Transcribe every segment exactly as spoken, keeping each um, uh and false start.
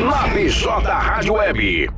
na B J Rádio Web.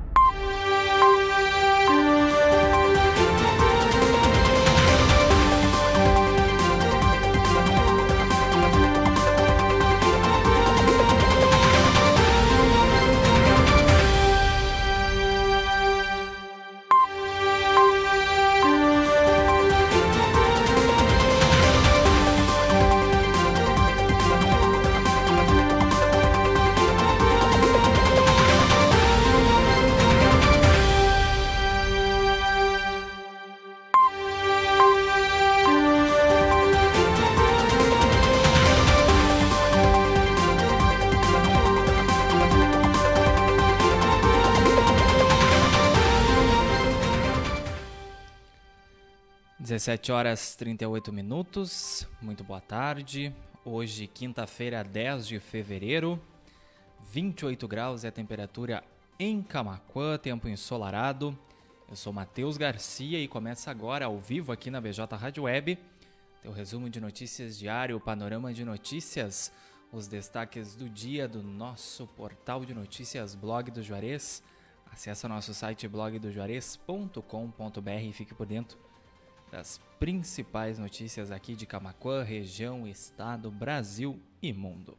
dezessete horas e trinta e oito minutos, muito boa tarde. Hoje, quinta-feira, dez de fevereiro, vinte e oito graus é a temperatura em Camaquã, tempo ensolarado. Eu sou Matheus Garcia e começa agora, ao vivo aqui na B J Rádio Web, teu resumo de notícias diário, o panorama de notícias, os destaques do dia do nosso portal de notícias Blog do Juarez. Acesse nosso site blog do juarez ponto com ponto b r e fique por dentro das principais notícias aqui de Camaquã, região, estado, Brasil e mundo.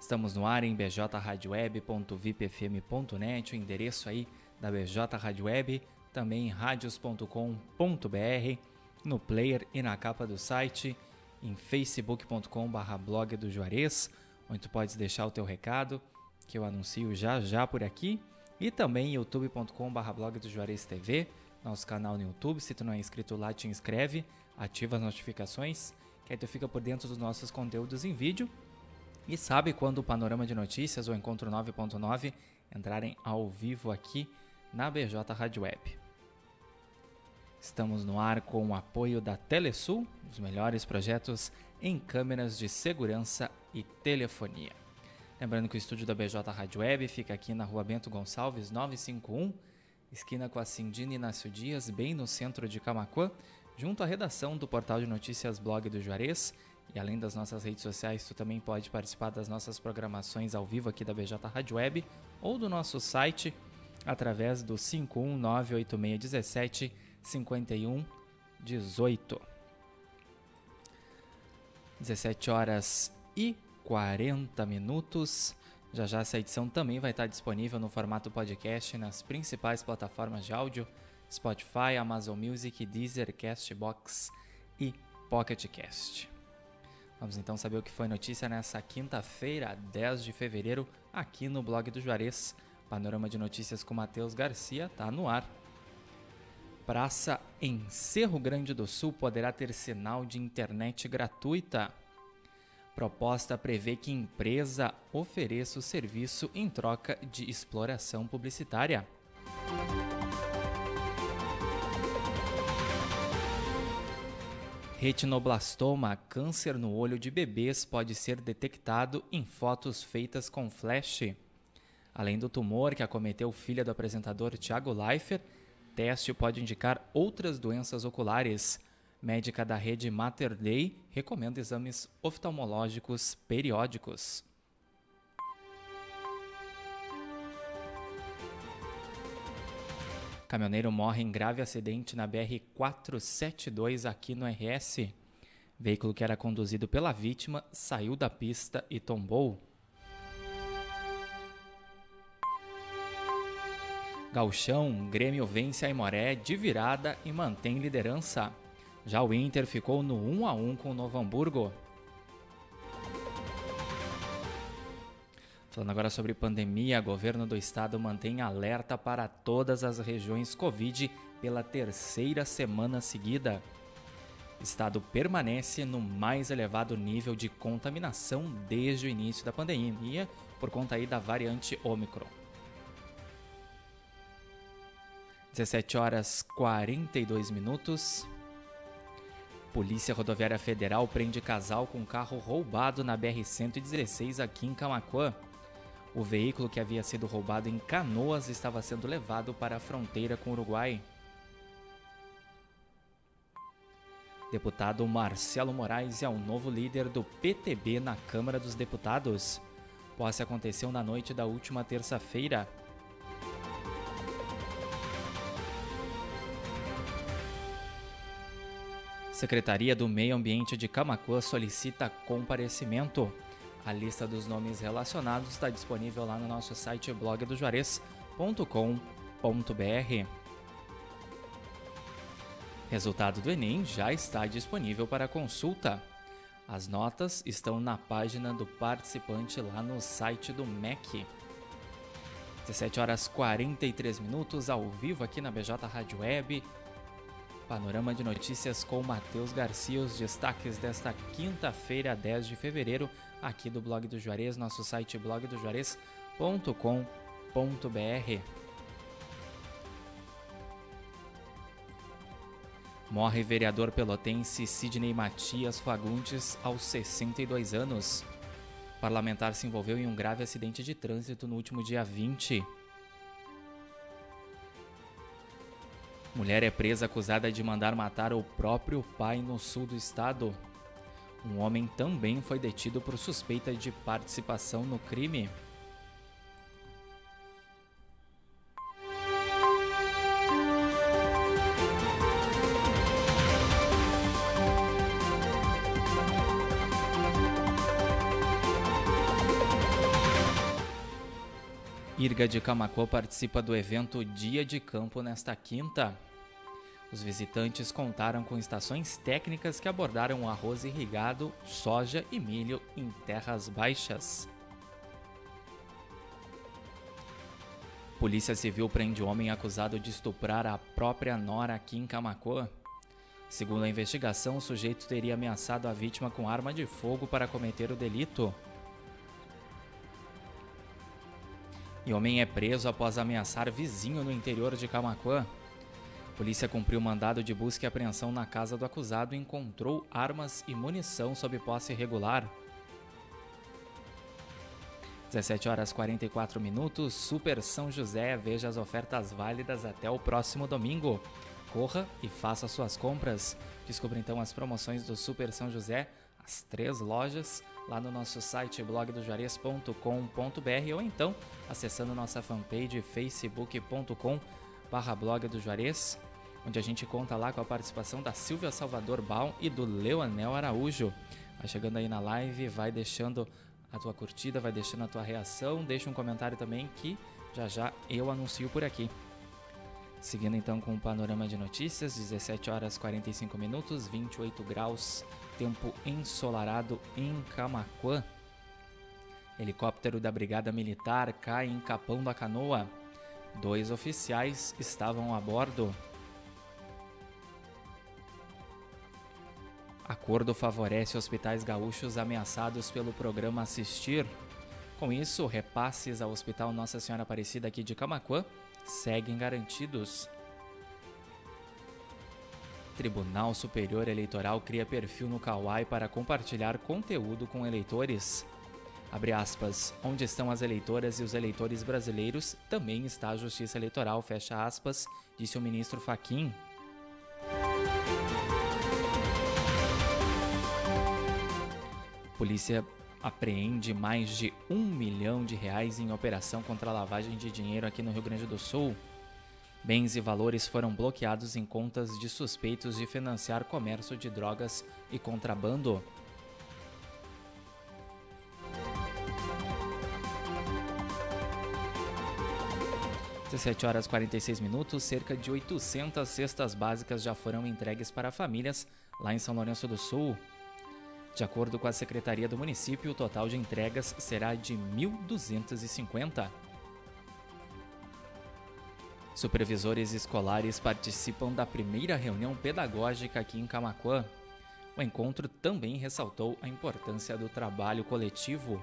Estamos no ar em b j rádio web ponto vip f m ponto net, o endereço aí da B J Rádio Web, também em rádios ponto com ponto b r, no player e na capa do site, em facebook ponto com barra blog do Juarez, onde tu pode deixar o teu recado, que eu anuncio já já por aqui, e também youtube ponto com barra blog do Juarez T V, nosso canal no YouTube. Se tu não é inscrito lá, te inscreve, ativa as notificações, que aí tu fica por dentro dos nossos conteúdos em vídeo e sabe quando o Panorama de Notícias ou Encontro nove ponto nove entrarem ao vivo aqui na B J Rádio Web. Estamos no ar com o apoio da Telesul, os melhores projetos em câmeras de segurança e telefonia. Lembrando que o estúdio da B J Rádio Web fica aqui na Rua Bento Gonçalves, novecentos e cinquenta e um, esquina com a Cindina Inácio Dias, bem no centro de Camaquã, junto à redação do portal de notícias Blog do Juarez. E além das nossas redes sociais, tu também pode participar das nossas programações ao vivo aqui da B J Rádio Web ou do nosso site através do cinco um nove oito seis um sete cinco um um oito. dezessete horas e quarenta minutos. Já já essa edição também vai estar disponível no formato podcast nas principais plataformas de áudio, Spotify, Amazon Music, Deezer, CastBox e PocketCast. Vamos então saber o que foi notícia nessa quinta-feira, dez de fevereiro, aqui no Blog do Juarez. Panorama de notícias com Matheus Garcia está no ar. Praça em Cerro Grande do Sul poderá ter sinal de internet gratuita. Proposta prevê que empresa ofereça o serviço em troca de exploração publicitária. Retinoblastoma, câncer no olho de bebês, pode ser detectado em fotos feitas com flash. Além do tumor que acometeu filha do apresentador Tiago Leifert, teste pode indicar outras doenças oculares. Médica da rede Mater Dei recomenda exames oftalmológicos periódicos. Caminhoneiro morre em grave acidente na B R quatrocentos e setenta e dois aqui no R S. Veículo que era conduzido pela vítima saiu da pista e tombou. Gauchão, Grêmio vence a Imoré de virada e mantém liderança. Já o Inter ficou no um a um com o Novo Hamburgo. Falando agora sobre pandemia, governo do estado mantém alerta para todas as regiões Covid pela terceira semana seguida. Estado permanece no mais elevado nível de contaminação desde o início da pandemia, por conta aí da variante Ômicron. dezessete horas e quarenta e dois minutos. Polícia Rodoviária Federal prende casal com carro roubado na B R cento e dezesseis aqui em Camaquã. O veículo que havia sido roubado em Canoas estava sendo levado para a fronteira com o Uruguai. Deputado Marcelo Moraes é o novo líder do P T B na Câmara dos Deputados. posse aconteceu na noite da última terça-feira. Secretaria do Meio Ambiente de Camaquã solicita comparecimento. A lista dos nomes relacionados está disponível lá no nosso site blog do juarez ponto com ponto b r. Resultado do Enem já está disponível para consulta. As notas estão na página do participante lá no site do M E C. dezessete horas e quarenta e três minutos, ao vivo aqui na B J Rádio Web. Panorama de notícias com Matheus Garcia, os destaques desta quinta-feira, dez de fevereiro, aqui do Blog do Juarez, nosso site blog do juarez ponto com ponto b r. Morre vereador pelotense Sidney Matias Fagundes aos sessenta e dois anos. O parlamentar se envolveu em um grave acidente de trânsito no último dia vinte. Mulher é presa acusada de mandar matar o próprio pai no sul do estado. Um homem também foi detido por suspeita de participação no crime. Liga de Camaquã participa do evento Dia de Campo nesta quinta. Os visitantes contaram com estações técnicas que abordaram arroz irrigado, soja e milho em terras baixas. Polícia Civil prende homem acusado de estuprar a própria nora aqui em Camaquã. Segundo a investigação, o sujeito teria ameaçado a vítima com arma de fogo para cometer o delito. E homem é preso após ameaçar vizinho no interior de Camaquã. Polícia cumpriu mandado de busca e apreensão na casa do acusado e encontrou armas e munição sob posse irregular. dezessete horas e quarenta e quatro minutos, Super São José, veja as ofertas válidas até o próximo domingo. Corra e faça suas compras. Descubra então as promoções do Super São José, as três lojas, lá no nosso site blog do juarez ponto com ponto b r ou então acessando nossa fanpage facebook ponto com barra blog do juarez, onde a gente conta lá com a participação da Silvia Salvador Baum e do Leonel Araújo. Vai chegando aí na live, vai deixando a tua curtida, vai deixando a tua reação, deixa um comentário também que já já eu anuncio por aqui. Seguindo então com o panorama de notícias, dezessete horas e quarenta e cinco minutos, vinte e oito graus, tempo ensolarado em Camaquã. Helicóptero da Brigada Militar cai em Capão da Canoa. Dois oficiais estavam a bordo. Acordo favorece hospitais gaúchos ameaçados pelo programa Assistir. Com isso, repasses ao Hospital Nossa Senhora Aparecida aqui de Camaquã seguem garantidos. Tribunal Superior Eleitoral cria perfil no Kwai para compartilhar conteúdo com eleitores. Abre aspas. Onde estão as eleitoras e os eleitores brasileiros, também está a Justiça Eleitoral, fecha aspas, disse o ministro Fachin. Polícia apreende mais de um milhão de reais em operação contra a lavagem de dinheiro aqui no Rio Grande do Sul. Bens e valores foram bloqueados em contas de suspeitos de financiar comércio de drogas e contrabando. dezessete horas e quarenta e seis minutos, cerca de oitocentas cestas básicas já foram entregues para famílias lá em São Lourenço do Sul. De acordo com a Secretaria do Município, o total de entregas será de mil duzentos e cinquenta. Supervisores escolares participam da primeira reunião pedagógica aqui em Camaquã. O encontro também ressaltou a importância do trabalho coletivo.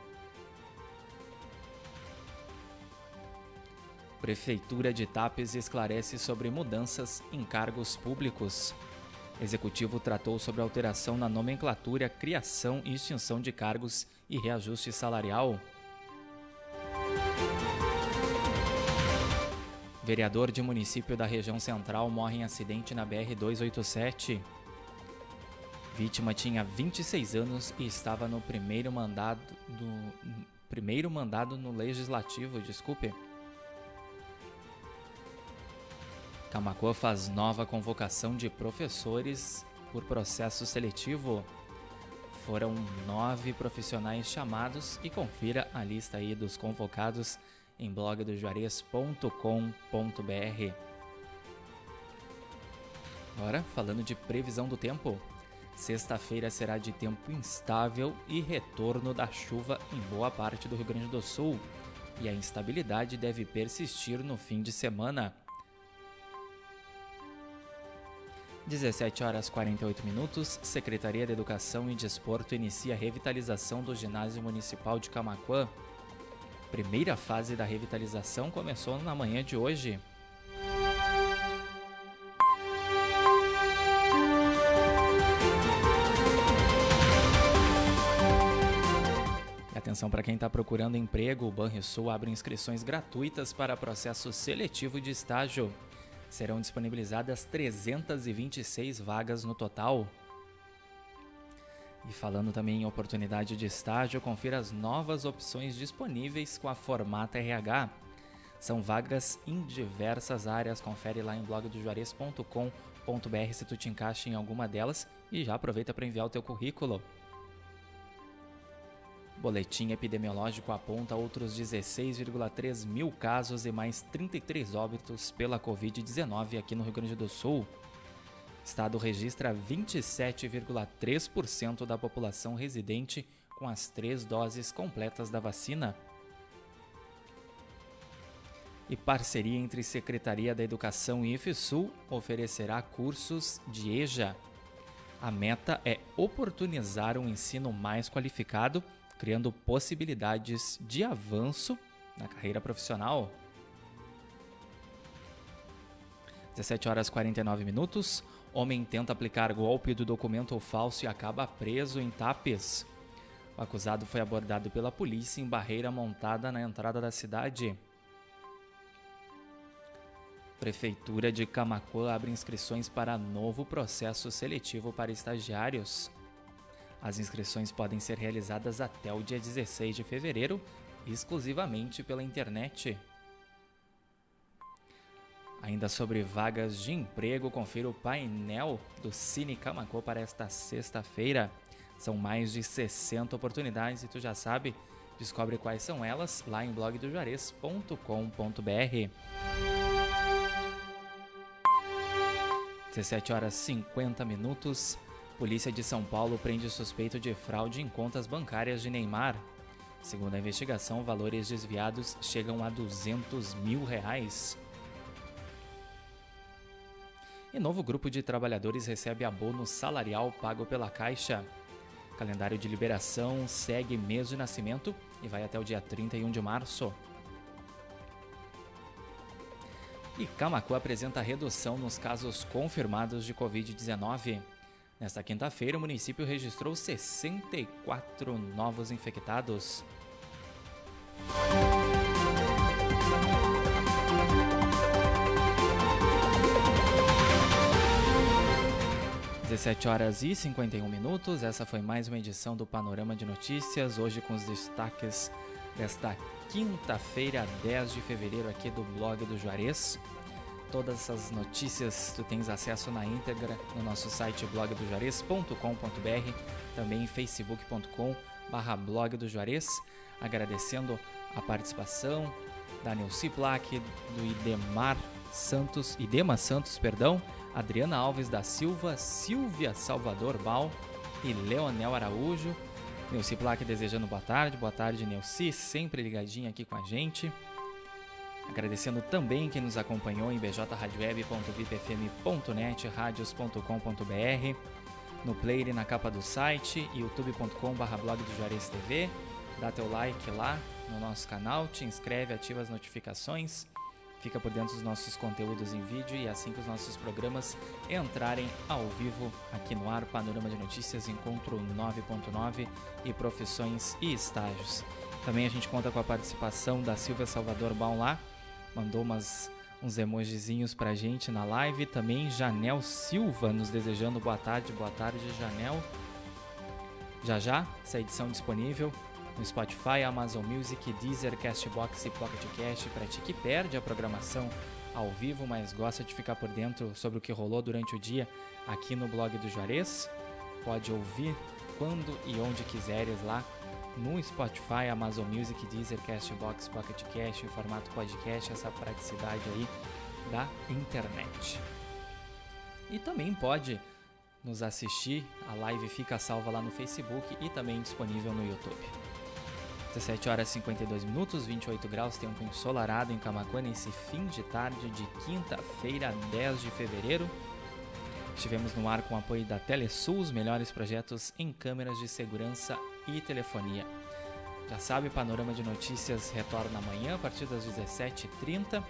Prefeitura de Tapes esclarece sobre mudanças em cargos públicos. Executivo tratou sobre alteração na nomenclatura, criação e extinção de cargos e reajuste salarial. Vereador de município da região central morre em acidente na B R duzentos e oitenta e sete. Vítima tinha vinte e seis anos e estava no primeiro mandado do primeiro mandado no Legislativo, desculpe. Camaquã faz nova convocação de professores por processo seletivo. Foram nove profissionais chamados e confira a lista aí dos convocados em blog do juarez ponto com ponto b r. Agora, falando de previsão do tempo. Sexta-feira será de tempo instável e retorno da chuva em boa parte do Rio Grande do Sul. E a instabilidade deve persistir no fim de semana. dezessete horas e quarenta e oito minutos, Secretaria da Educação e Desporto inicia a revitalização do Ginásio Municipal de Camaquã. Primeira fase da revitalização começou na manhã de hoje. Atenção para quem está procurando emprego, o Banrisul abre inscrições gratuitas para processo seletivo de estágio. Serão disponibilizadas trezentas e vinte e seis vagas no total. E falando também em oportunidade de estágio, confira as novas opções disponíveis com a Formata R H. São vagas em diversas áreas, confere lá em blog do juarez ponto com ponto b r se tu te encaixa em alguma delas e já aproveita para enviar o teu currículo. Boletim epidemiológico aponta outros dezesseis vírgula três mil casos e mais trinta e três óbitos pela covid dezenove aqui no Rio Grande do Sul. Estado registra vinte e sete vírgula três por cento da população residente com as três doses completas da vacina. E parceria entre Secretaria da Educação e IFSU oferecerá cursos de E J A. A meta é oportunizar um ensino mais qualificado, criando possibilidades de avanço na carreira profissional. dezessete horas e quarenta e nove minutos. Homem tenta aplicar golpe do documento falso e acaba preso em Tapes. O acusado foi abordado pela polícia em barreira montada na entrada da cidade. Prefeitura de Camaquã abre inscrições para novo processo seletivo para estagiários. As inscrições podem ser realizadas até o dia dezesseis de fevereiro, exclusivamente pela internet. Ainda sobre vagas de emprego, confira o painel do Cine Camaquã para esta sexta-feira. São mais de sessenta oportunidades e tu já sabe, descobre quais são elas lá em blog do juarez ponto com ponto b r. dezessete horas e cinquenta minutos. Polícia de São Paulo prende suspeito de fraude em contas bancárias de Neymar. Segundo a investigação, valores desviados chegam a duzentos mil reais. E novo grupo de trabalhadores recebe abono salarial pago pela Caixa. Calendário de liberação segue mês de nascimento e vai até o dia trinta e um de março. E Camaquã apresenta redução nos casos confirmados de covid dezenove. Nesta quinta-feira, o município registrou sessenta e quatro novos infectados. dezessete horas e cinquenta e um minutos. Essa foi mais uma edição do Panorama de Notícias, hoje com os destaques desta quinta-feira, dez de fevereiro, aqui do Blog do Juarez. Todas essas notícias tu tens acesso na íntegra no nosso site blog do juarez ponto com ponto b r, também em facebook ponto com barra blog do juarez. Agradecendo a participação da Nelci Plaque, do Idemar Santos, Idema Santos, perdão, Adriana Alves da Silva, Silvia Salvador Baum e Leonel Araújo. Nelci Plaque desejando boa tarde, boa tarde Nelci, sempre ligadinha aqui com a gente. Agradecendo também quem nos acompanhou em b j rádio web ponto vip f m ponto net, radios ponto com ponto b r, no player e na capa do site, youtube ponto com barra blog do juarez t v. Dá teu like lá no nosso canal, te inscreve, ativa as notificações, fica por dentro dos nossos conteúdos em vídeo e assim que os nossos programas entrarem ao vivo aqui no ar. Panorama de Notícias, Encontro nove ponto nove e Profissões e Estágios. Também a gente conta com a participação da Silvia Salvador Baum lá. Mandou umas, uns emojizinhos pra gente na live. Também Janel Silva nos desejando boa tarde. Boa tarde, Janel. Já já, essa edição disponível no Spotify, Amazon Music, Deezer, CastBox e PocketCast, para ti que perde a programação ao vivo, mas gosta de ficar por dentro sobre o que rolou durante o dia aqui no Blog do Juarez. Pode ouvir quando e onde quiseres lá no Spotify, Amazon Music, Deezer, CastBox, PocketCast, em formato podcast, essa praticidade aí da internet. E também pode nos assistir, a live fica salva lá no Facebook e também disponível no YouTube. dezessete horas e cinquenta e dois minutos, vinte e oito graus, tempo ensolarado em Camaquã nesse fim de tarde de quinta-feira, dez de fevereiro. Estivemos no ar com o apoio da Telesul, os melhores projetos em câmeras de segurança e telefonia. Já sabe, Panorama de Notícias retorna amanhã a partir das dezessete e trinta.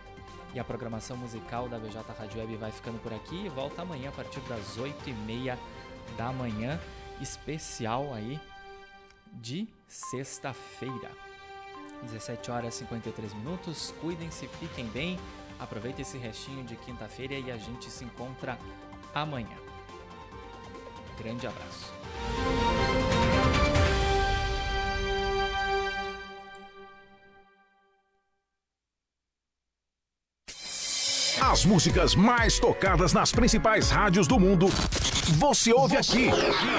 E a programação musical da B J Rádio Web vai ficando por aqui e volta amanhã a partir das oito e meia da manhã, especial aí de sexta-feira. dezessete horas e cinquenta e três minutos, cuidem-se, fiquem bem, aproveitem esse restinho de quinta-feira e a gente se encontra amanhã. Grande abraço. As músicas mais tocadas nas principais rádios do mundo, você ouve aqui.